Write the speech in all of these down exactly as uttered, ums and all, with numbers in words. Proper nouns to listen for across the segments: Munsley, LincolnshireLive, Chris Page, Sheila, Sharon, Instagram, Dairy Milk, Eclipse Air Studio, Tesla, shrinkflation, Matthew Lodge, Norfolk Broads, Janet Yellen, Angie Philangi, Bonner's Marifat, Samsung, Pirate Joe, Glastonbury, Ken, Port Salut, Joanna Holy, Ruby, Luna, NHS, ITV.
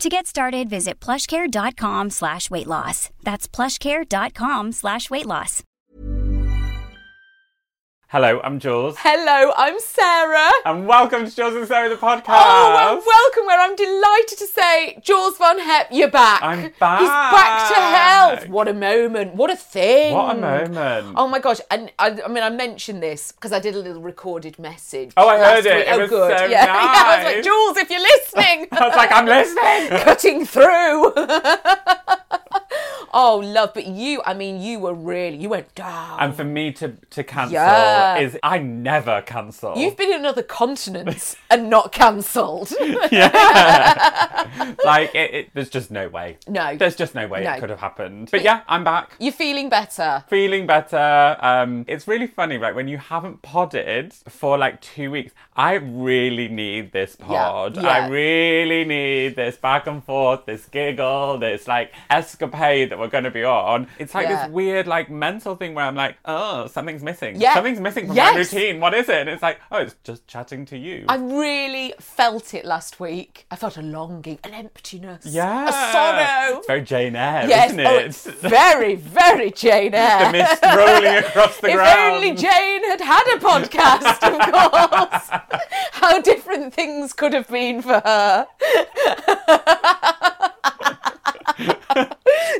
To get started, visit plushcare.com slash weight loss. That's plushcare.com slash weight loss. Hello, I'm Jules. Hello, I'm Sarah. And welcome to Jules and Sarah, the podcast. Oh, welcome, where I'm delighted to say, Jules von Hepp, you're back. I'm back. He's back to health. What a moment. What a thing. What a moment. Oh, my gosh. And I, I mean, I mentioned this because I did a little recorded message. Oh, I heard it. Week. It oh, was good. So yeah. Nice. Yeah, I was like, Jules, if you're listening. I was like, I'm listening. Cutting through. Oh, love, but you, I mean, you were really, you went down. And for me to, to cancel yeah. is, I never cancel. You've been in other continents and not cancelled. Yeah. Like, it, it, there's just no way. No. There's just no way no. it could have happened. But yeah, I'm back. You're feeling better. Feeling better. Um, it's really funny, right, when you haven't podded for like two weeks, I really need this pod. Yeah. Yeah. I really need this back and forth, this giggle, this like escapade that we're going to be on. It's like yeah. this weird like mental thing where I'm like, oh, something's missing. Yeah. Something's missing from yes. my routine. What is it? And it's like, oh, it's just chatting to you. I really felt it last week. I felt a longing, an emptiness. Yeah. A sorrow. It's very Jane Eyre, yes. isn't it? Oh, it's very, very Jane Eyre. The mist rolling across the if ground. If only Jane had had a podcast, of course. How different things could have been for her.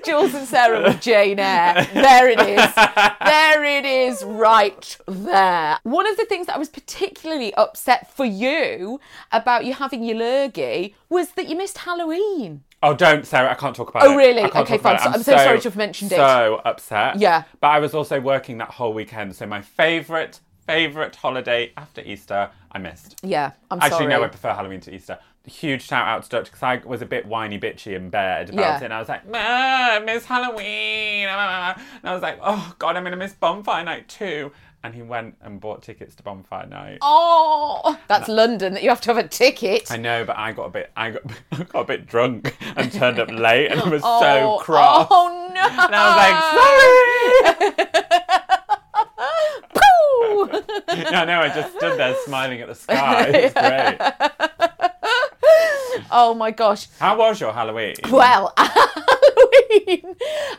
Jules and Sarah with Jane Eyre. There it is. There it is right there. One of the things that I was particularly upset for you about you having your lurgy was that you missed Halloween. Oh, don't, Sarah. I can't talk about oh, it. Oh, really? Okay, fine. I'm, I'm so, so sorry to have mentioned so it. So upset. Yeah. But I was also working that whole weekend. So my favourite, favourite holiday after Easter, I missed. Yeah, I'm Actually, sorry. Actually, no, I prefer Halloween to Easter. Huge shout out to Dutch because I was a bit whiny bitchy in bed about yeah. it, and I was like, I miss Halloween, and I was like, oh god, I'm gonna miss Bonfire Night too. And he went and bought tickets to Bonfire Night. Oh, that's I, London, that you have to have a ticket. I know, but I got a bit, I got, I got a bit drunk and turned up late, and I was oh, so cross. Oh no! And I was like, sorry. Poo! No, no, I just stood there smiling at the sky. It's great. Oh my gosh. How was your Halloween? Well, Halloween.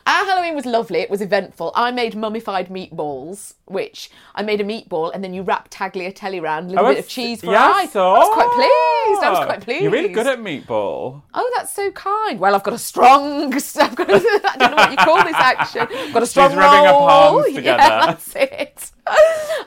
Our Halloween was lovely. It was eventful. I made mummified meatballs, which I made a meatball and then you wrapped tagliatelle around, a little was, bit of cheese for yeah, I saw. I was quite pleased. I was quite pleased. You're really good at meatball. Oh, that's so kind. Well, I've got a strong... I've got a, I don't know what you call this action. I've got a strong She's roll. Rubbing her palms together. Yeah, that's it.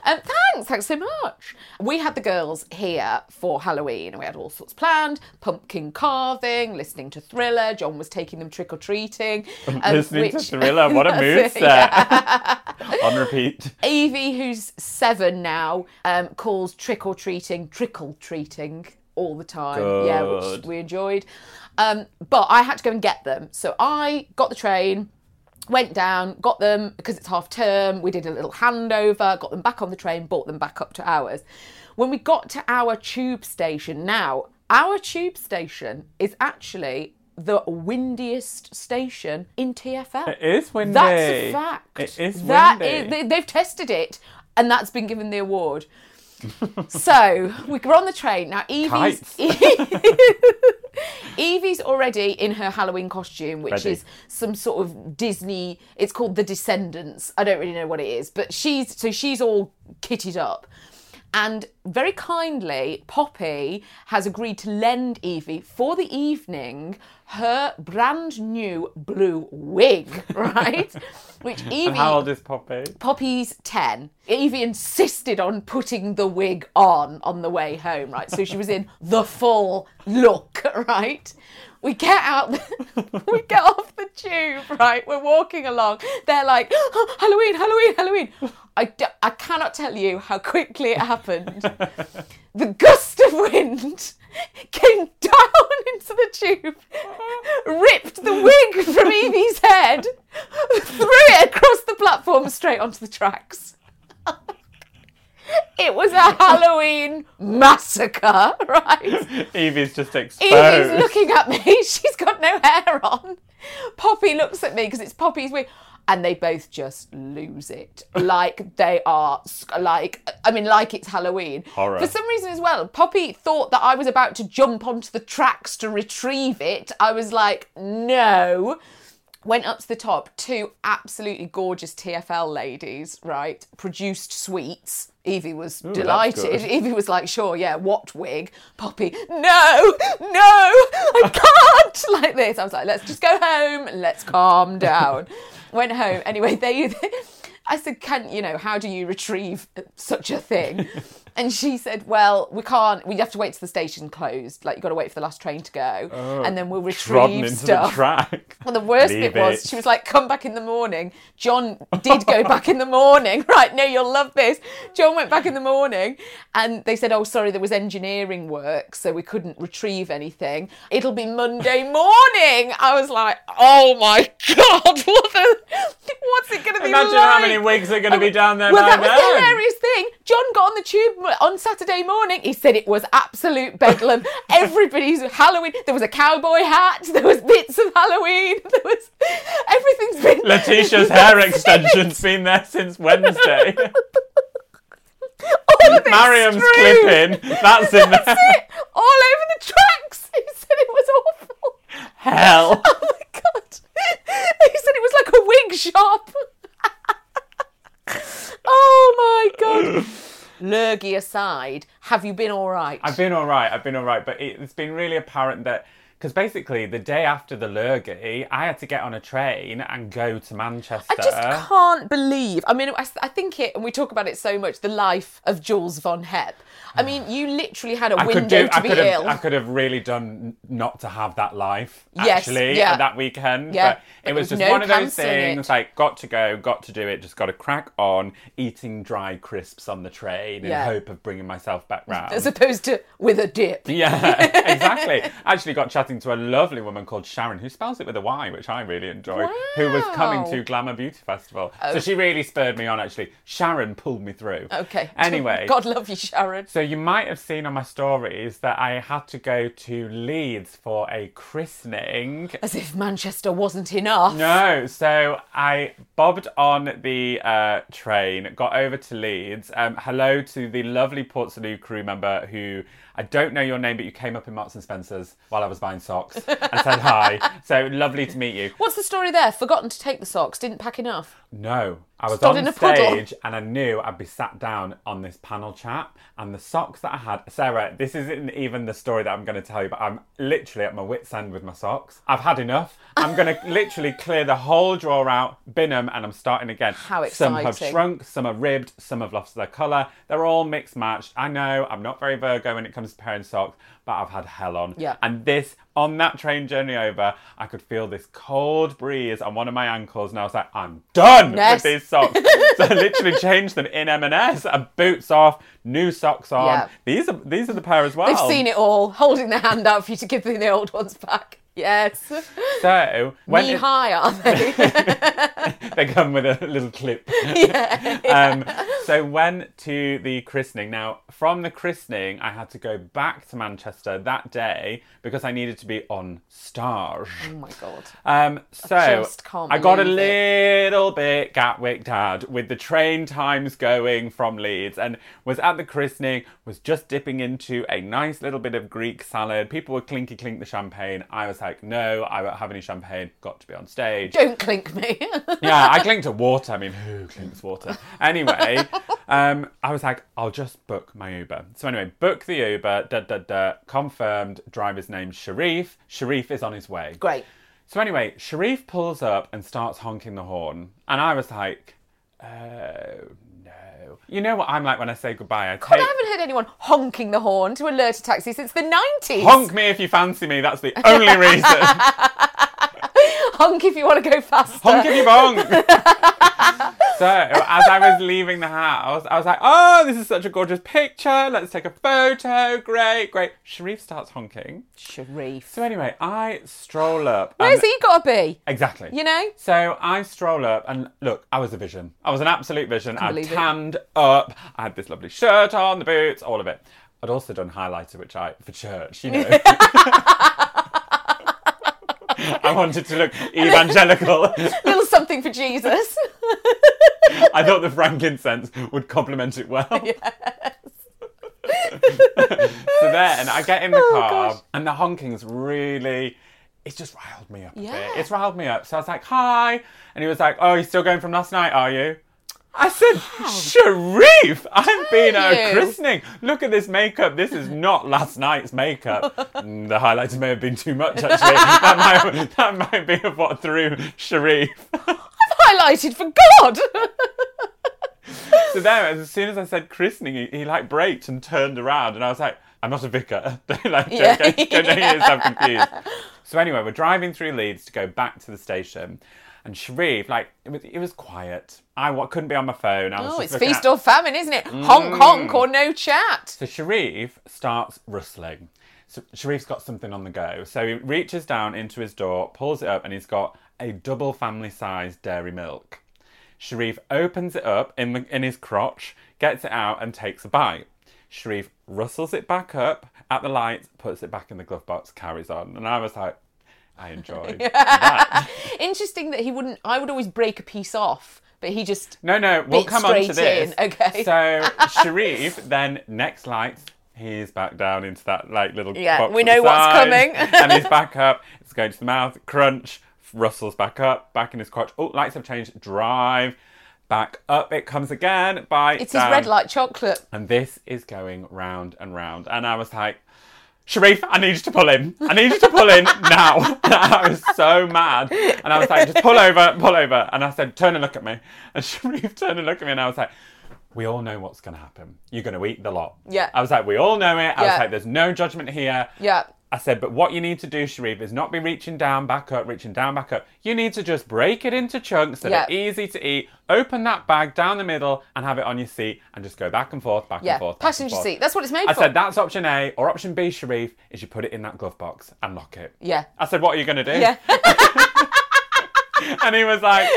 Um, thanks, thanks so much. We had the girls here for Halloween. We had all sorts planned, pumpkin carving, listening to Thriller. John was taking them trick-or-treating. Um, listening which, to Thriller, what a mood set. Yeah. On repeat. Evie, who's seven now, um, calls trick-or-treating trickle-treating all the time. Good. Yeah, which we enjoyed. Um, but I had to go and get them. So I got the train, went down, got them, because it's half term, we did a little handover, got them back on the train, brought them back up to ours. When we got to our tube station, now, our tube station is actually the windiest station in T F L. It is windy. That's a fact. It is windy. That is, they, they've tested it, and that's been given the award. So, we were on the train. Now, Evie's... Evie's already in her Halloween costume, which Ready. is some sort of Disney... It's called The Descendants. I don't really know what it is. But she's... So she's all kitted up. And very kindly, Poppy has agreed to lend Evie for the evening her brand new blue wig, right? Which Evie... And how old is Poppy? Poppy's ten. Evie insisted on putting the wig on on the way home, right? So she was in the full look, right? We get out, the, we get off the tube, right? We're walking along. They're like, oh, Halloween, Halloween, Halloween. I, d- I cannot tell you how quickly it happened. The gust of wind came down into the tube, ripped the wig from Evie's head, threw it across the platform straight onto the tracks. It was a Halloween massacre, right? Evie's just exposed. Evie's looking at me. She's got no hair on. Poppy looks at me because it's Poppy's wig. And they both just lose it. Like they are, like, I mean, like it's Halloween. Horror. For some reason as well, Poppy thought that I was about to jump onto the tracks to retrieve it. I was like, no. Went up to the top, two absolutely gorgeous T F L ladies, right? Produced sweets. Evie was Ooh, delighted. Evie was like, sure, yeah, what wig? Poppy, no, no, I can't, like this. I was like, let's just go home and let's calm down. Went home. Anyway, they, they, I said, can, you know, how do you retrieve such a thing? And she said, well, we can't, we have to wait till the station closed. Like, you've got to wait for the last train to go. Oh, and then we'll retrieve stuff. The track. Well, the worst Leave bit was, it. She was like, come back in the morning. John did go back in the morning. Right, no, you'll love this. John went back in the morning and they said, oh, sorry, there was engineering work, so we couldn't retrieve anything. It'll be Monday morning. I was like, oh my God, what the, what's it going to be Imagine like? Imagine how many wigs are going to be down there well, by Well, that was then. The hilarious thing. John got on the tube on Saturday morning, he said it was absolute bedlam. Everybody's Halloween. There was a cowboy hat. There was bits of Halloween. There was everything's been. Letitia's hair extension's been there since Wednesday. All of it. Mariam's clipping. That's in That's there. It. All over the tracks. He said it was awful. Hell. Oh my God. He said it was like a wig shop. Oh my God. Lurgy aside, have you been all right? I've been all right, I've been all right, but it's been really apparent that, because basically the day after the lurgy, I had to get on a train and go to Manchester. I just can't believe, I mean, I, I think it, and we talk about it so much, the life of Jules von Hepp. I mean, you literally had a I window do, to I be ill. Have, I could have really done not to have that life, actually, yes, yeah. that weekend. Yeah. But, but it was just no one of those things, like, got to go, got to do it, just got to crack on, eating dry crisps on the train yeah. in hope of bringing myself back round. As opposed to with a dip. Yeah, exactly. Actually got chatting to a lovely woman called Sharon, who spells it with a Y, which I really enjoyed, wow. who was coming to Glamour Beauty Festival. Oh. So she really spurred me on, actually. Sharon pulled me through. Okay. Anyway. God love you, Sharon. So you might have seen on my stories that I had to go to Leeds for a christening. As if Manchester wasn't enough. No, so I bobbed on the uh, train, got over to Leeds. Um, hello to the lovely Port Salut crew member who, I don't know your name, but you came up in Marks and Spencer's while I was buying socks and said hi. So lovely to meet you. What's the story there? Forgotten to take the socks, didn't pack enough. No. I was Stood on stage and I knew I'd be sat down on this panel chat and the socks that I had... Sarah, this isn't even the story that I'm going to tell you, but I'm literally at my wit's end with my socks. I've had enough. I'm going to literally clear the whole drawer out, bin them, and I'm starting again. How exciting. Some have shrunk, some are ribbed, some have lost their colour. They're all mixed-matched. I know, I'm not very Virgo when it comes to pairing socks, but I've had hell on. Yeah. And this... On that train journey over, I could feel this cold breeze on one of my ankles and I was like, I'm done yes. with these socks. So I literally changed them in M and S and boots off, new socks on. Yeah. These are these are the pair as well. They've seen it all, holding their hand out for you to give them the old ones back. Yes. So when knee it... high, are they? They come with a little clip. Yeah, yeah. Um, so went to the christening. Now, from the christening, I had to go back to Manchester that day because I needed to be on stage. Oh my God. Um, so I, just can't I got a little it. bit Gatwick-dad with the train times going from Leeds and was at the christening, was just dipping into a nice little bit of Greek salad. People were clinky-clink the champagne. I was like, no, I won't have any champagne. Got to be on stage. Don't clink me. Yeah, I clinked at water. I mean, who clinks water? Anyway, Um, I was like, I'll just book my Uber. So anyway, book the Uber, da da da, confirmed, driver's name Sharif. Sharif is on his way. Great. So anyway, Sharif pulls up and starts honking the horn. And I was like, oh, no. You know what I'm like when I say goodbye. I, God, take... I haven't heard anyone honking the horn to alert a taxi since the nineties. Honk me if you fancy me. That's the only reason. Honk if you want to go faster. Honk if you bonk. So as I was leaving the house, I was like, oh, this is such a gorgeous picture. Let's take a photo. Great, great. Sharif starts honking. Sharif. So anyway, I stroll up. Where's and... he got to be? Exactly. You know? So I stroll up and look, I was a vision. I was an absolute vision. I tanned it. up. I had this lovely shirt on, the boots, all of it. I'd also done highlighter, which I, for church, you know. I wanted to look evangelical. A little something for Jesus. I thought the frankincense would complement it well. Yes. So then I get in the oh, car gosh. and the honking's really... It's just riled me up a yeah. bit. It's riled me up. So I was like, hi. And he was like, oh, you're still going from last night, are you? I said, wow. Sharif, I'm being a christening. Look at this makeup. This is not last night's makeup. The highlights may have been too much, actually. That might, that might be what threw Sharif. I've highlighted for God. So then, as soon as I said christening, he, he like braked and turned around. And I was like, I'm not a vicar. Don't like, yeah. don't, don't, don't yeah. yourself confused. So anyway, we're driving through Leeds to go back to the station. And Sharif, like, it was, it was quiet. I what, couldn't be on my phone. I was oh, it's feast at... or famine, isn't it? Mm. Honk, honk, or no chat. So Sharif starts rustling. So Sharif's got something on the go. So he reaches down into his door, pulls it up, and he's got a double family-sized Dairy Milk. Sharif opens it up in, the, in his crotch, gets it out, and takes a bite. Sharif rustles it back up at the lights, puts it back in the glove box, carries on. And I was like, I enjoyed that. Interesting that he wouldn't... I would always break a piece off, but he just... No, no, we'll come on to this. In. Okay. So, Sharif, then next lights, he's back down into that like little yeah, box. Yeah, we know what's coming. And he's back up, it's going to the mouth, crunch, rustles back up, back in his crotch. Oh, lights have changed, drive, back up, it comes again, bite, it's down. His red light chocolate. And this is going round and round. And I was like... Sharif, I need you to pull in. I need you to pull in now. I was so mad. And I was like, just pull over, pull over. And I said, turn and look at me. And Sharif turned and looked at me and I was like, we all know what's going to happen. You're going to eat the lot. Yeah. I was like, we all know it. I yeah. was like, there's no judgment here. Yeah. I said, but what you need to do, Sharif, is not be reaching down, back up, reaching down, back up. You need to just break it into chunks that yeah. are easy to eat. Open that bag down the middle and have it on your seat and just go back and forth, back yeah. and forth. Back passenger and forth. Seat. That's what it's made I for. I said, that's option A, or option B, Sharif, is you put it in that glove box and lock it. Yeah. I said, what are you going to do? Yeah. And he was like,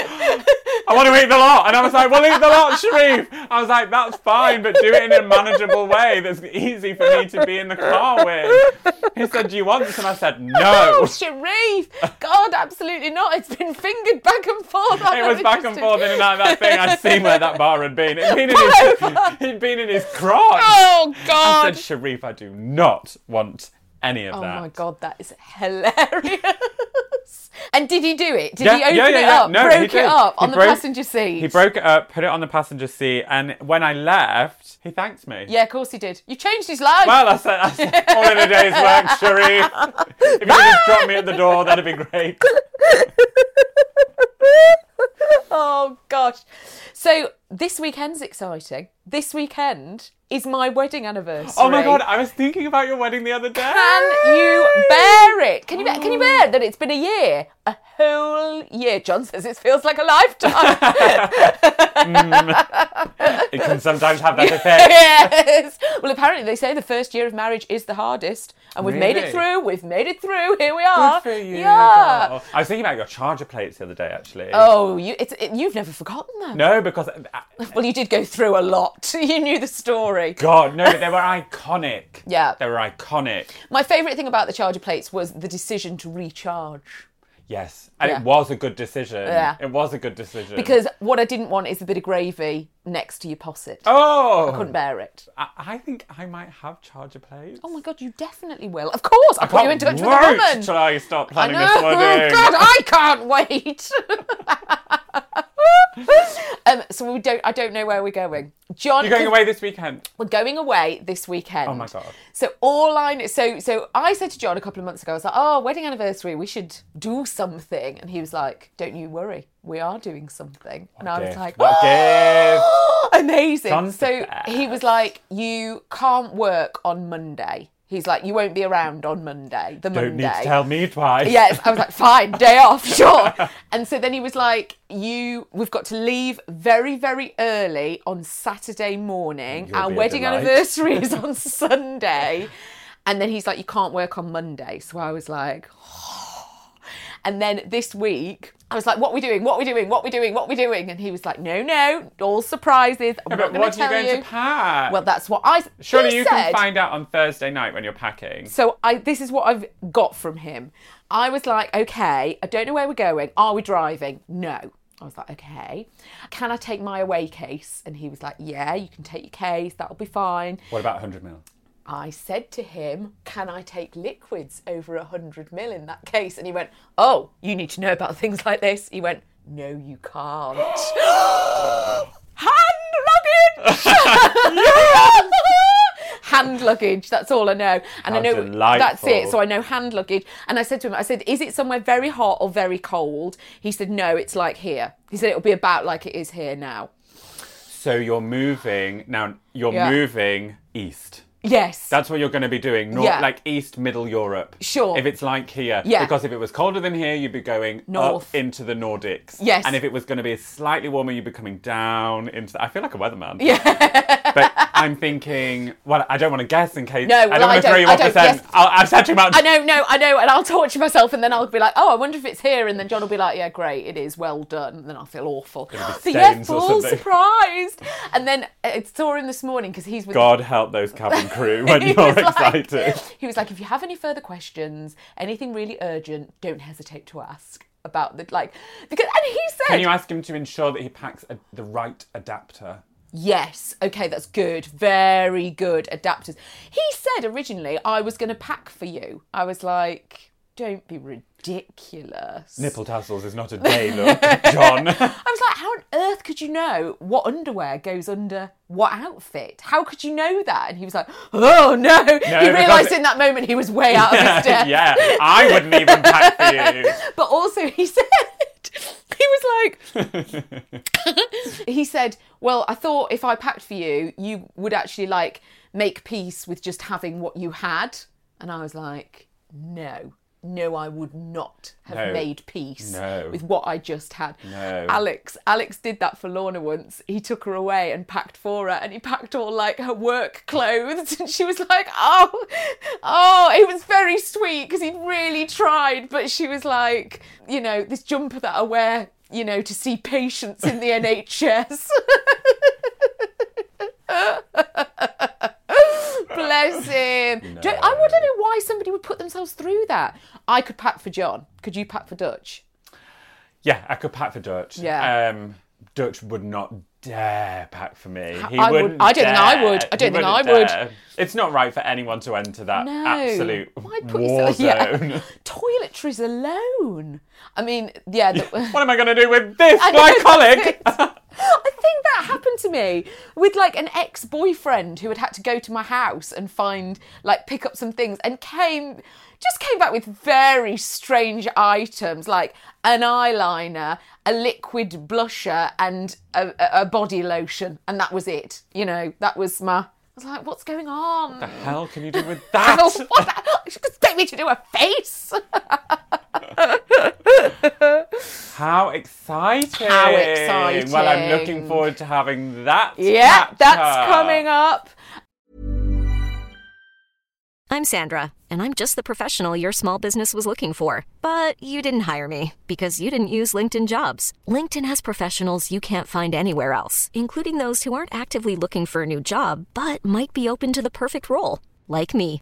I want to eat the lot. And I was like, well, eat the lot, Sharif. I was like, that's fine, but do it in a manageable way that's easy for me to be in the car with. He said, do you want this? And I said, no. Oh, Sharif. God, absolutely not. It's been fingered back and forth. I'm it was back interested. And forth in and out of that thing. I'd seen where that bar had been. It'd been in his, he'd been in his crotch. Oh, God. I said, Sharif, I do not want any of oh, that. Oh, my God, that is hilarious. And did he do it? Did yeah, he open yeah, yeah, it up? Yeah. No, broke it up on he the broke, passenger seat? He broke it up, put it on the passenger seat, and when I left, he thanked me. Yeah, of course he did. You changed his life. Well, I said, I said all in a day's work, Sharif. If you could just drop me at the door, that'd be great. Oh, gosh. So this weekend's exciting. This weekend is my wedding anniversary. Oh, my God. I was thinking about your wedding the other day. Can you bear it? Can you, oh. can you bear it that it's been a year? A whole year. John says it feels like a lifetime. mm. It can sometimes have that effect. Yes. Well, apparently they say the first year of marriage is the hardest. And we've really? made it through. We've made it through. Here we are. Good for you. Yeah. Girl. I was thinking about your charger plates the other day, actually. Oh, you, it's, it, you've never forgotten that. No, because... I, well, you did go through a lot. You knew the story. God, no, but they were iconic. Yeah. They were iconic. My favourite thing about the charger plates was the decision to recharge. Yes. And yeah. it was a good decision. Yeah. It was a good decision. Because what I didn't want is a bit of gravy next to your posset. Oh! I couldn't bear it. I, I think I might have charger plates. Oh my God, you definitely will. Of course! I, I put you in touch with a woman! Shall I start planning I know. this wedding? Oh God, I can't wait! um, so we don't. I don't know where we're going. John, you're going away this weekend. We're going away this weekend. Oh my god! So all I know, so so I said to John a couple of months ago, I was like, "Oh, wedding anniversary, we should do something," and he was like, "Don't you worry, we are doing something." What and I gift. was like, what oh, gift? "Amazing!" John's so he was like, "You can't work on Monday." He's like, you won't be around on Monday, the Don't Monday. Don't need to tell me twice. Yes, I was like, fine, day off, sure. And so then he was like, you, we've got to leave very, very early on Saturday morning. You'll Our wedding anniversary is on Sunday. And then he's like, you can't work on Monday. So I was like, oh. And then this week, I was like, what are we doing? What are we doing? What are we doing? What are we doing? And he was like, no, no, all surprises. I'm yeah, not but what tell are you going you. to pack? Well, that's what I Surely you said, can find out on Thursday night when you're packing. So I, this is what I've got from him. I was like, okay, I don't know where we're going. Are we driving? No. I was like, okay. Can I take my away case? And he was like, yeah, you can take your case. That'll be fine. What about one hundred mil? I said to him, can I take liquids over one hundred mil in that case? And he went, oh, you need to know about things like this. He went, no, you can't. Hand luggage! Yes! Hand luggage, that's all I know. And How I know delightful. That's it, so I know hand luggage. And I said to him, I said, is it somewhere very hot or very cold? He said, no, it's like here. He said, it'll be about like it is here now. So you're moving, now you're yeah. moving east. Yes. That's what you're going to be doing, North, yeah. like East Middle Europe. Sure. If it's like here. Yeah. Because if it was colder than here, you'd be going north up into the Nordics. Yes. And if it was going to be slightly warmer, you'd be coming down into the... I feel like a weatherman. Yeah. But I'm thinking... Well, I don't want to guess in case... No, I don't well, want to throw you off the scent. I've said too much. I know, no, I know. And I'll torture myself and then I'll be like, oh, I wonder if it's here. And then John will be like, yeah, great, it is, well done. And then I'll feel awful. So yeah, full surprised. And then it's touring this morning because he's with... God the... help those cabin crew when you're excited. Like, he was like, if you have any further questions, anything really urgent, don't hesitate to ask about the like because and he said, can you ask him to ensure that he packs a, the right adapter? Yes. Okay, that's good. Very good adapters. He said originally I was going to pack for you. I was like, don't be ridiculous. Nipple tassels is not a day look, John. I was like, how on earth could you know what underwear goes under what outfit? How could you know that? And he was like, oh, no. no he realised in that moment he was way out yeah, of his depth. Yeah, I wouldn't even pack for you. But also he said... He was like... he said, well, I thought if I packed for you, you would actually, like, make peace with just having what you had. And I was like, no. No, I would not have no. made peace no. with what I just had. No. Alex, Alex did that for Lorna once. He took her away and packed for her, and he packed all like her work clothes. And she was like, "Oh, oh!" It was very sweet because he really tried, but she was like, "You know, this jumper that I wear, you know, to see patients in the N H S." Bless him. No. Don't, I wouldn't know why somebody would put themselves through that. I could pack for John. Could you pack for Dutch? Yeah, I could pack for Dutch. Yeah. Um, Dutch would not dare pack for me. He I, wouldn't would, I don't dare. think I would. I don't he think I would. Dare. It's not right for anyone to enter that no. absolute why put war yourself, zone. Yeah. Toiletries alone. I mean, yeah. The, what am I going to do with this, I my know, colleague? I think that happened to me with, like, an ex-boyfriend who had had to go to my house and find, like, pick up some things and came, just came back with very strange items, like an eyeliner, a liquid blusher and a, a body lotion. And that was it. You know, that was my... I was like, what's going on? What the hell can you do with that? What the hell? She just take me to do a face. How exciting. How exciting. Well, I'm looking forward to having that. Yeah, that's coming up. I'm Sandra, and I'm just the professional your small business was looking for. But you didn't hire me because you didn't use LinkedIn Jobs. LinkedIn has professionals you can't find anywhere else, including those who aren't actively looking for a new job, but might be open to the perfect role, like me.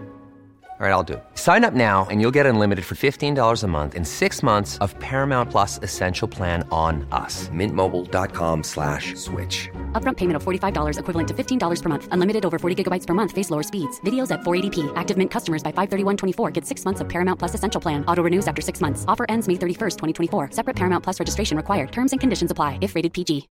All right, I'll do it. Sign up now and you'll get unlimited for fifteen dollars a month and six months of Paramount Plus Essential Plan on us. Mint Mobile dot com slash switch. Upfront payment of forty-five dollars equivalent to fifteen dollars per month. Unlimited over forty gigabytes per month. Face lower speeds. Videos at four eighty p. Active Mint customers by five thirty-one twenty-four get six months of Paramount Plus Essential Plan. Auto renews after six months. Offer ends May thirty-first, twenty twenty-four. Separate Paramount Plus registration required. Terms and conditions apply if rated P G.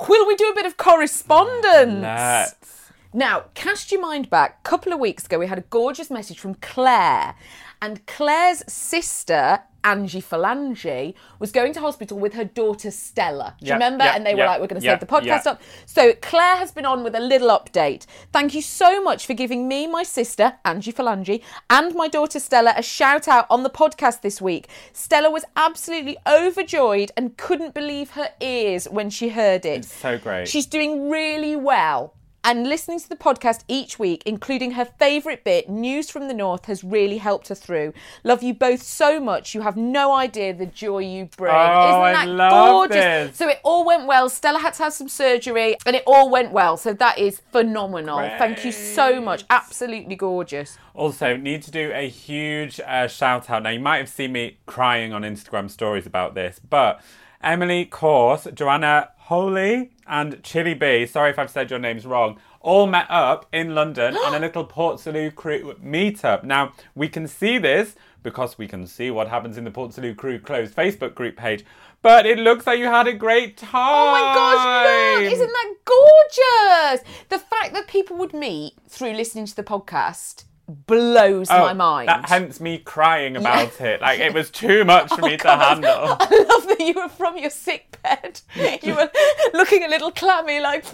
Will we do a bit of correspondence? Nuts. Now, cast your mind back. A couple of weeks ago, we had a gorgeous message from Claire. And Claire's sister, Angie Philangi, was going to hospital with her daughter, Stella. Do you yep, remember? Yep, and they yep, were like, we're going to yep, save the podcast yep. up. So Claire has been on with a little update. Thank you so much for giving me, my sister, Angie Philangi, and my daughter, Stella, a shout out on the podcast this week. Stella was absolutely overjoyed and couldn't believe her ears when she heard it. It's so great. She's doing really well. And listening to the podcast each week, including her favourite bit, News from the North, has really helped her through. Love you both so much. You have no idea the joy you bring. Oh, isn't that I love gorgeous? This. So it all went well. Stella had to have some surgery and it all went well. So that is phenomenal. Great. Thank you so much. Absolutely gorgeous. Also, need to do a huge uh, shout out. Now, you might have seen me crying on Instagram stories about this, but Emily Course, Joanna Holy and Chili B, sorry if I've said your names wrong, all met up in London on a little Port Salut crew meetup. Now, we can see this because we can see what happens in the Port Salut crew closed Facebook group page. But it looks like you had a great time. Oh my gosh, look, isn't that gorgeous? The fact that people would meet through listening to the podcast blows oh, my mind. That hence me crying about yeah. it. Like, it was too much for oh, me God. to handle. I love that you were from your sick bed. You were looking a little clammy, like...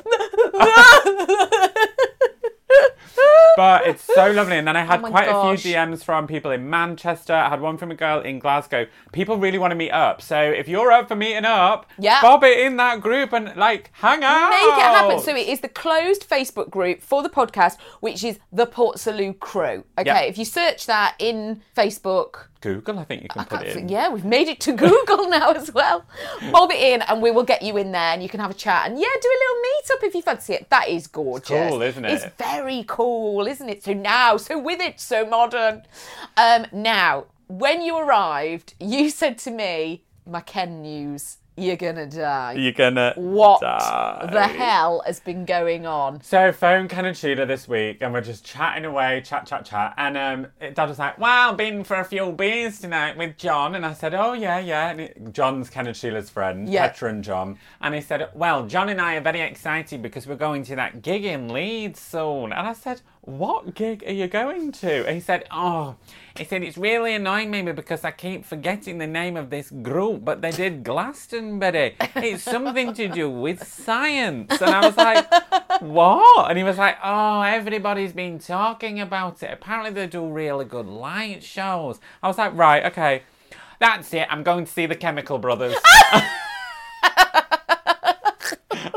But it's so lovely. And then I had oh quite gosh. a few D Ms from people in Manchester. I had one from a girl in Glasgow. People really want to meet up. So if you're up for meeting up, yeah. bob it in that group and, like, hang out. Make it happen. So it is the closed Facebook group for the podcast, which is the Port Salut crew. Okay, yep. If you search that in Facebook... Google, I think you can I put it in. Yeah, we've made it to Google now as well. Bob it in and we will get you in there and you can have a chat. And yeah, do a little meet-up if you fancy it. That is gorgeous. It's cool, isn't it? It's very cool, isn't it? So now, so with it, so modern. Um, now, when you arrived, you said to me, my Ken news, you're gonna die. You're gonna what die. What the hell has been going on? So, phone Ken and Sheila this week, and we're just chatting away, chat, chat, chat. And um, Dad was like, well, been for a few beers tonight with John. And I said, oh, yeah, yeah. And it, John's Ken and Sheila's friend, yeah. Petra and John. And he said, well, John and I are very excited because we're going to that gig in Leeds soon. And I said, what gig are you going to? And he said, oh... He said, it's really annoying me because I keep forgetting the name of this group, but they did Glastonbury. It's something to do with science. And I was like, what? And he was like, oh, everybody's been talking about it. Apparently they do really good light shows. I was like, right, okay, that's it. I'm going to see the Chemical Brothers.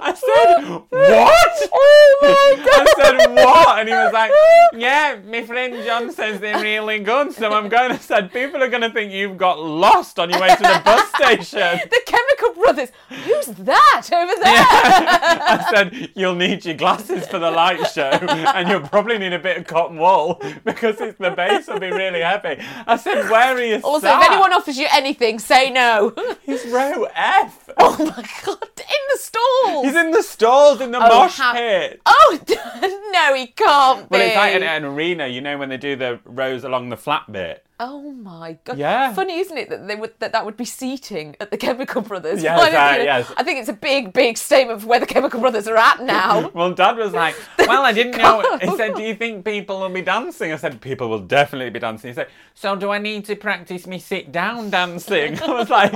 I said, what? Oh my God. I said, what? And he was like, yeah, my friend John says they're really good, so I'm going to said, people are going to think you've got lost on your way to the bus station. The Chemical Brothers, who's that over there? Yeah. I said, you'll need your glasses for the light show, and you'll probably need a bit of cotton wool, because it's, the base will be really heavy. I said, where are you Also, sat? If anyone offers you anything, say no. He's row F. Oh my God, in the stall. He's in the stalls in the oh, mosh how- pit. Oh! Oh, no, he can't be. Well, it's like an, an arena, you know, when they do the rows along the flat bit. Oh, my God. Yeah. Funny, isn't it, that they would that, that would be seating at the Chemical Brothers? Yes, right, yes. I think it's a big, big statement of where the Chemical Brothers are at now. Well, Dad was like, well, I didn't know. He said, do you think people will be dancing? I said, people will definitely be dancing. He said, so do I need to practice me sit-down dancing? I was like,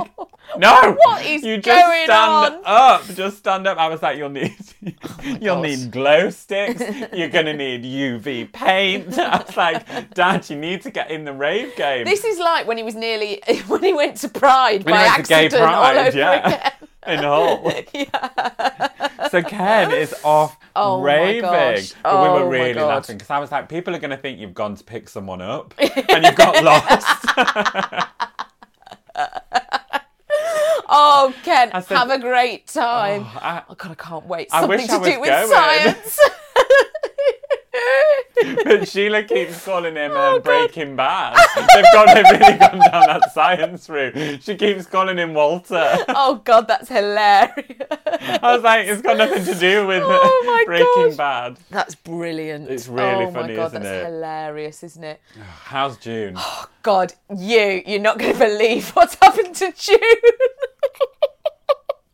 no. What is you just going stand on? up. Just stand up. I was like, you'll need, oh you'll gosh. need glow sticks. You're going to need U V paint. I was like, Dad, you need to get in the rave game. This is like when he was nearly when he went to Pride when by accident gay pride, all over yeah. again. In Hull. Yeah. So Ken is off oh raving. But oh we were really laughing because I was like, people are going to think you've gone to pick someone up and you've got lost. Oh, Ken, said, have a great time. Oh, I, oh God, I can't wait. Something I wish to I was do with going. Science. But Sheila keeps calling him oh, uh, Breaking Bad. They've gone, they've really gone down that science route. She keeps calling him Walter. Oh, God, that's hilarious. I was like, it's got nothing to do with oh, Breaking gosh. Bad. That's brilliant. It's really oh, funny, God, isn't it? Oh, my God, that's hilarious, isn't it? How's June? Oh, God, you, you're not going to believe what's happened to June.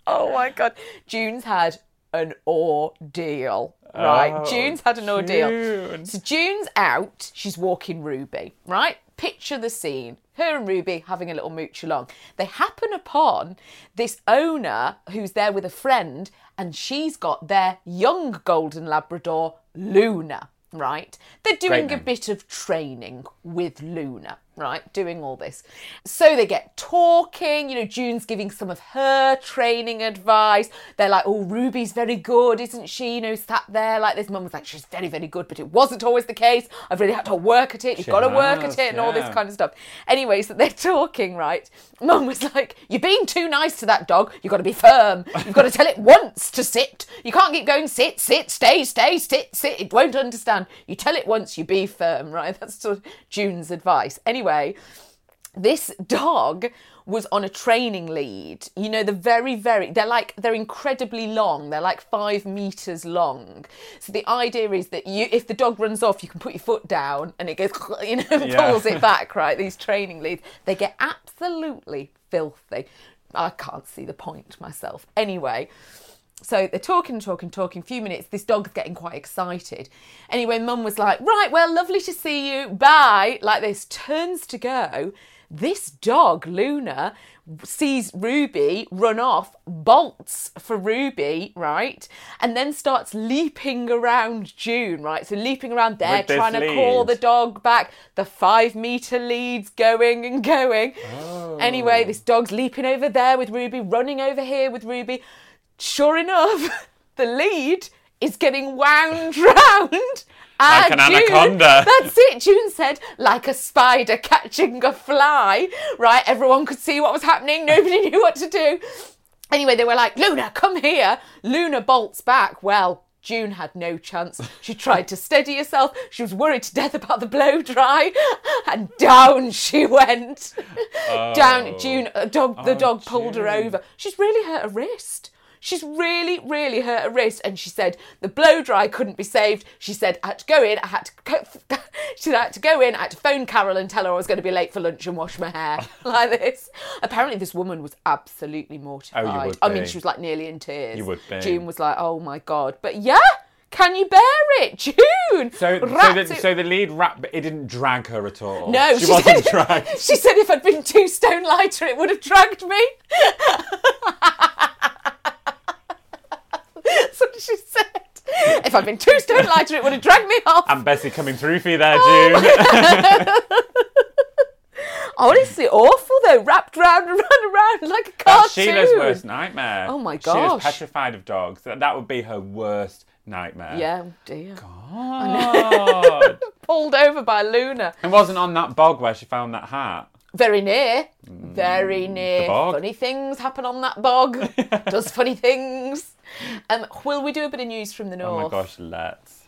Oh, my God. June's had an ordeal. Right, oh, June's had an ordeal. June. So June's out, she's walking Ruby, right? Picture the scene, her and Ruby having a little mooch along. They happen upon this owner who's there with a friend and she's got their young golden Labrador, Luna, right? They're doing a bit of training with Luna, right? Doing all this. So they get talking, you know, June's giving some of her training advice. They're like, oh, Ruby's very good, isn't she? You know, sat there like this. Mum was like, she's very, very good, but it wasn't always the case. I've really had to work at it. You've she got to has, work at it and yeah. all this kind of stuff. Anyway, so they're talking, right? Mum was like, you're being too nice to that dog. You've got to be firm. You've got to tell it once to sit. You can't keep going, sit, sit, stay, stay, sit, sit. It won't understand. You tell it once, you be firm, right? That's sort of June's advice. Anyway, this dog was on a training lead. You know, they're very, very, they're like, they're incredibly long. They're like five metres long. So the idea is that you, if the dog runs off, you can put your foot down and it goes, you know, yeah. pulls it back, right? These training leads, they get absolutely filthy. I can't see the point myself. Anyway, so they're talking, talking, talking, a few minutes. This dog's getting quite excited. Anyway, Mum was like, right, well, lovely to see you. Bye. Like this, turns to go. This dog, Luna, sees Ruby run off, bolts for Ruby, right? And then starts leaping around June, right? So leaping around there, trying lead. to call the dog back. The five metre lead's going and going. Oh. Anyway, this dog's leaping over there with Ruby, running over here with Ruby. Sure enough, the lead is getting wound round. Like an June, anaconda. That's it. June said, like a spider catching a fly. Right, everyone could see what was happening. Nobody knew what to do. Anyway, they were like, Luna, come here. Luna bolts back. Well, June had no chance. She tried to steady herself. She was worried to death about the blow dry. And down she went. Oh. Down, June, a dog, oh, the dog pulled June. her over. She's really hurt her wrist. She's really, really hurt her wrist. And she said the blow dry couldn't be saved. She said, I had to go in. I had to, co- she said, I had to go in. I had to phone Carol and tell her I was going to be late for lunch and wash my hair. Like this. Apparently this woman was absolutely mortified. Oh, you would be. I mean, she was like nearly in tears. You would be. June was like, oh my God. But yeah, can you bear it, June? So, so, the, so the lead rat, it didn't drag her at all. No, she, she wasn't said, dragged. She said if I'd been two stone lighter, it would have dragged me. That's what she said. If I'd been two stone lighter, it would have dragged me off. And Bessie coming through for you there, oh. June. Honestly, awful though. Wrapped round and round and round like a cartoon. That's Sheila's worst nightmare. Oh my gosh. She was petrified of dogs. That would be her worst nightmare. Yeah, oh dear. God. Pulled over by Luna. It wasn't on that bog where she found that hat. Very near. Mm, Very near. Funny things happen on that bog. Does funny things. Um, will we do a bit of news from the north? Oh my gosh, let's.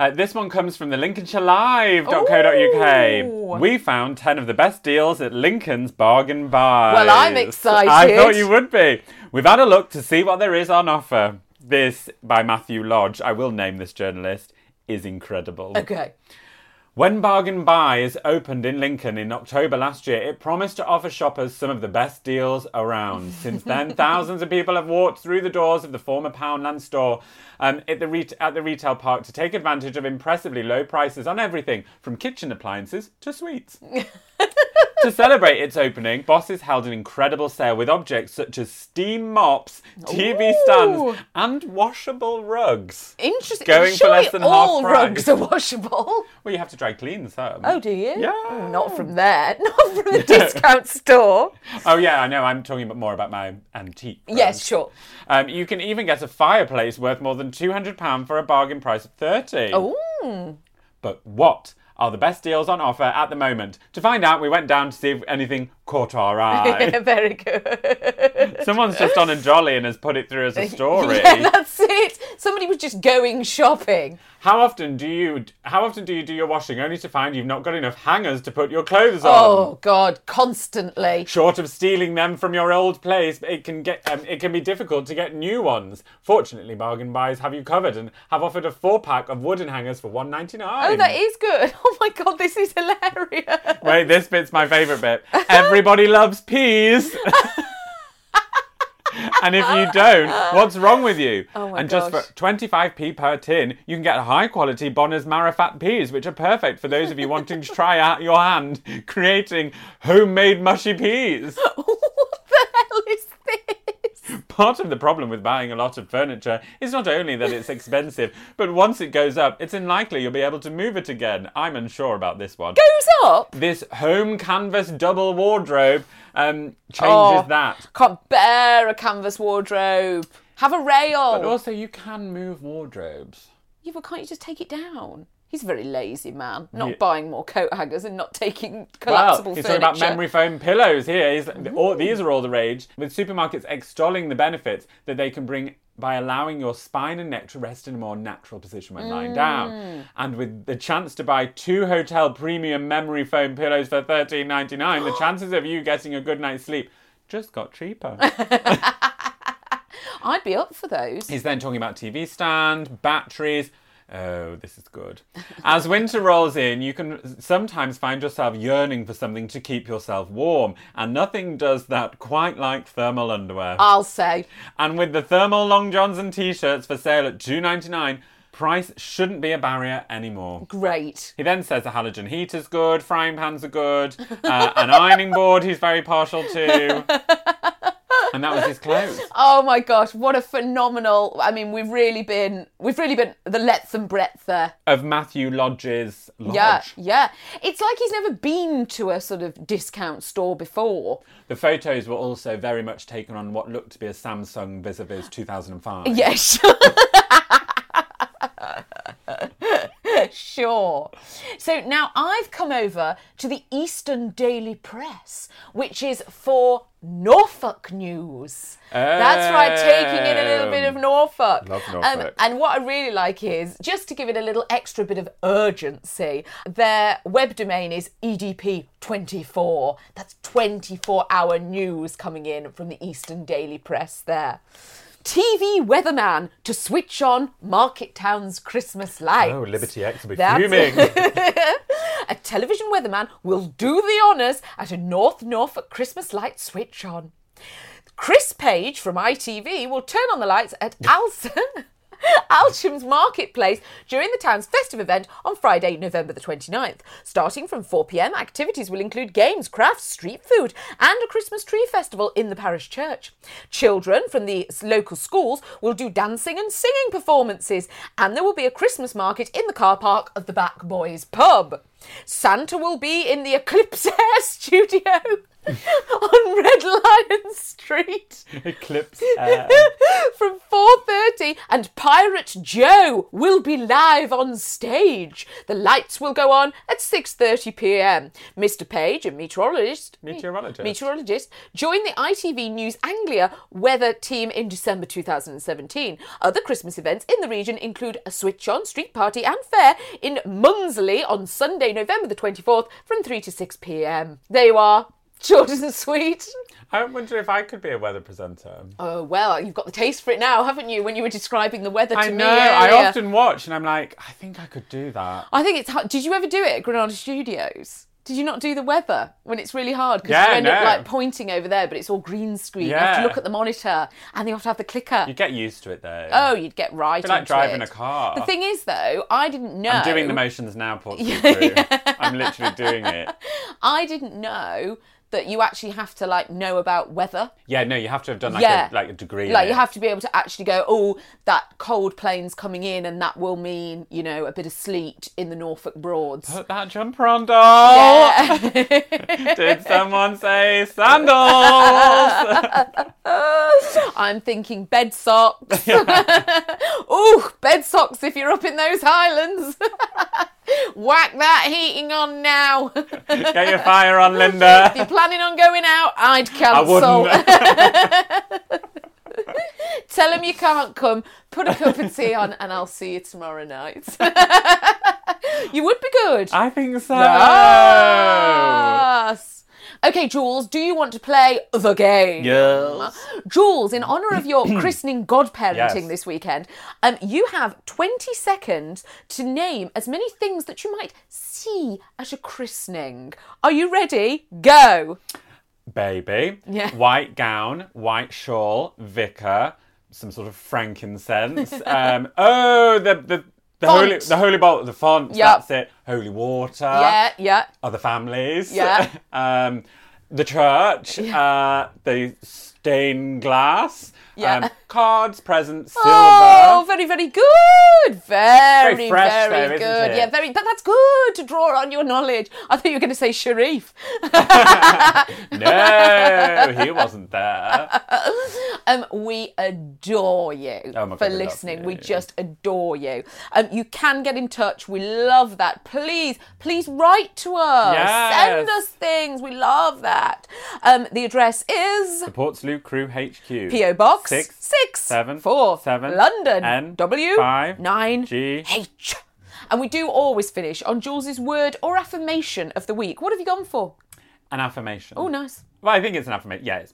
Uh, this one comes from the Lincolnshire Live dot co dot U K. We found ten of the best deals at Lincoln's Bargain Buys. Well, I'm excited. I thought you would be. We've had a look to see what there is on offer. this by Matthew Lodge, I will name this journalist, is incredible. Okay. When Bargain Buys opened in Lincoln in October last year, it promised to offer shoppers some of the best deals around. Since then, thousands of people have walked through the doors of the former Poundland store um, at, the re- at the retail park to take advantage of impressively low prices on everything from kitchen appliances to sweets. To celebrate its opening, Bosses held an incredible sale with objects such as steam mops, T V Ooh. stands, and washable rugs. Interesting. Going Surely for less than all half price. Rugs are washable. Well, you have to dry clean some. Oh, do you? Yeah. Oh, not from there. Not from the discount store. Oh, yeah, I know. I'm talking more about my antique rugs. Yes, sure. Um, you can even get a fireplace worth more than two hundred pounds for a bargain price of thirty pounds. Oh. But what are the best deals on offer at the moment? To find out, we went down to see if anything caught our eye. Yeah, very good. Someone's just on a jolly and has put it through as a story. Yeah, that's it. Somebody was just going shopping. How often do you how often do you do your washing only to find you've not got enough hangers to put your clothes on? Oh God, constantly. Short of stealing them from your old place, it can get um, it can be difficult to get new ones. Fortunately, Bargain Buys have you covered and have offered a four pack of wooden hangers for one pound ninety-nine. Oh, that is good. Oh my God, this is hilarious. Wait, this bit's my favourite bit. Everybody loves peas. And if you don't, what's wrong with you? Oh my and gosh. Just for twenty-five pence per tin, you can get high-quality Bonner's Marifat peas, which are perfect for those of you wanting to try out your hand creating homemade mushy peas. What the hell is this? Part of the problem with buying a lot of furniture is not only that it's expensive, but once it goes up, it's unlikely you'll be able to move it again. I'm unsure about this one. Goes up? This home canvas double wardrobe Um, changes oh, that. Can't bear a canvas wardrobe. Have a rail. But also, you can move wardrobes. Yeah, but can't you just take it down? He's a very lazy man. Not yeah. buying more coat hangers and not taking collapsible well, he's furniture. He's talking about memory foam pillows here. He's, all, these are all the rage, with supermarkets extolling the benefits that they can bring by allowing your spine and neck to rest in a more natural position when lying mm. down. And with the chance to buy two hotel premium memory foam pillows for thirteen ninety-nine, the chances of you getting a good night's sleep just got cheaper. I'd be up for those. He's then talking about T V stand, batteries. Oh, this is good. As winter rolls in, you can sometimes find yourself yearning for something to keep yourself warm, and nothing does that quite like thermal underwear. I'll say. And with the thermal long johns and t-shirts for sale at two pounds ninety-nine, price shouldn't be a barrier anymore. Great. He then says a halogen heater's good, frying pans are good, uh, an ironing board he's very partial to. And that was his clothes. Oh my gosh, what a phenomenal, I mean, we've really been, we've really been the length and breadth there. Of Matthew Lodge's Lodge. Yeah, yeah. It's like he's never been to a sort of discount store before. The photos were also very much taken on what looked to be a Samsung vis-a-vis two thousand five. Yes. Sure. So now I've come over to the Eastern Daily Press, which is for Norfolk news. Oh. That's right, taking in a little bit of Norfolk. Love Norfolk. Um, and what I really like is, just to give it a little extra bit of urgency, their web domain is E D P twenty-four. That's twenty-four hour news coming in from the Eastern Daily Press there. T V weatherman to switch on Market Town's Christmas lights. Oh, Liberty X will be fuming. A television weatherman will do the honours at a North Norfolk Christmas light switch on. Chris Page from I T V will turn on the lights at Alston, Alsham's Marketplace during the town's festive event on Friday, November the twenty-ninth. Starting from four p.m, activities will include games, crafts, street food and a Christmas tree festival in the parish church. Children from the local schools will do dancing and singing performances, and there will be a Christmas market in the car park of the Back Boys pub. Santa will be in the Eclipse Air studio on Red Lion Street. Eclipse Air. From four thirty, and Pirate Joe will be live on stage. The lights will go on at six thirty p.m. Mister Page, a meteorologist, meteorologist. meteorologist, joined the I T V News Anglia weather team in December two thousand seventeen. Other Christmas events in the region include a switch-on street party and fair in Munsley on Sunday, November the twenty-fourth, from three to six p.m. There you are. Short and sweet. I wonder if I could be a weather presenter. Oh, well, you've got the taste for it now, haven't you? When you were describing the weather to me. I know. Me I often watch and I'm like, I think I could do that. I think it's hard. Did you ever do it at Granada Studios? Did you not do the weather when it's really hard? Because yeah, you end no. up like pointing over there, but it's all green screen. Yeah. You have to look at the monitor and you have to have the clicker. You get used to it though. Oh, you'd get right into it. It's like driving it. a car. The thing is though, I didn't know. I'm doing the motions now, Port Salut crew. I'm literally doing it. I didn't know that you actually have to like know about weather. Yeah, no, you have to have done like, yeah. a, like a degree. Like in you it. have to be able to actually go, oh, that cold plane's coming in and that will mean, you know, a bit of sleet in the Norfolk Broads. Put that jumper on, doll. Yeah. Did someone say sandals? I'm thinking bed socks. Ooh, bed socks if you're up in those highlands. Whack that heating on now. Get your fire on, Linda. If you're planning on going out, I'd cancel. I wouldn't. Tell them you can't come. Put a cup of tea on and I'll see you tomorrow night. You would be good. I think so. Yes. Okay, Jules, do you want to play the game? Yes. Jules, in honour of your christening godparenting yes. this weekend, um, you have twenty seconds to name as many things that you might see at a christening. Are you ready? Go. Baby. Yeah. White gown, white shawl, vicar, some sort of frankincense. um, oh, the... the The font. holy, the holy bowl, the font. Yep. That's it. Holy water. Yeah, yeah. Other families. Yeah. um, the church. Yeah. Uh, the stained glass. Yeah. Um, cards, presents, silver. Oh, very, very good. Very, very, fresh, very though, good. Yeah, very. That, that's good to draw on your knowledge. I thought you were going to say Sharif. No, he wasn't there. Um, we adore you oh my God, for listening. We just adore you. Um, you can get in touch. We love that. Please, please write to us. Yes. Send us things. We love that. Um, the address is the Port Salut Crew H Q. P O Box. Six, six, seven, four, seven, London, N, W, five, nine, G, H. And we do always finish on Jules's word or affirmation of the week. What have you gone for? An affirmation. Oh, nice. Well, I think it's an affirmation. Yeah. It's...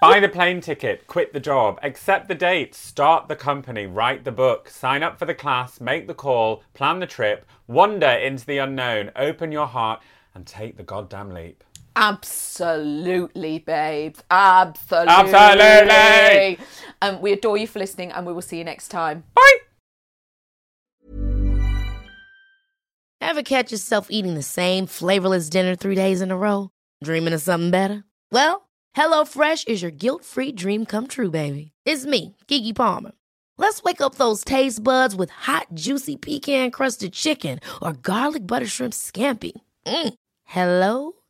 Buy the plane ticket, quit the job, accept the date, start the company, write the book, sign up for the class, make the call, plan the trip, wander into the unknown, open your heart, and take the goddamn leap. Absolutely, babes. Absolutely. Absolutely. Um, we adore you for listening and we will see you next time. Bye. Ever catch yourself eating the same flavorless dinner three days in a row? Dreaming of something better? Well, HelloFresh is your guilt-free dream come true, baby. It's me, Keke Palmer. Let's wake up those taste buds with hot, juicy pecan-crusted chicken or garlic butter shrimp scampi. Mm. Hello?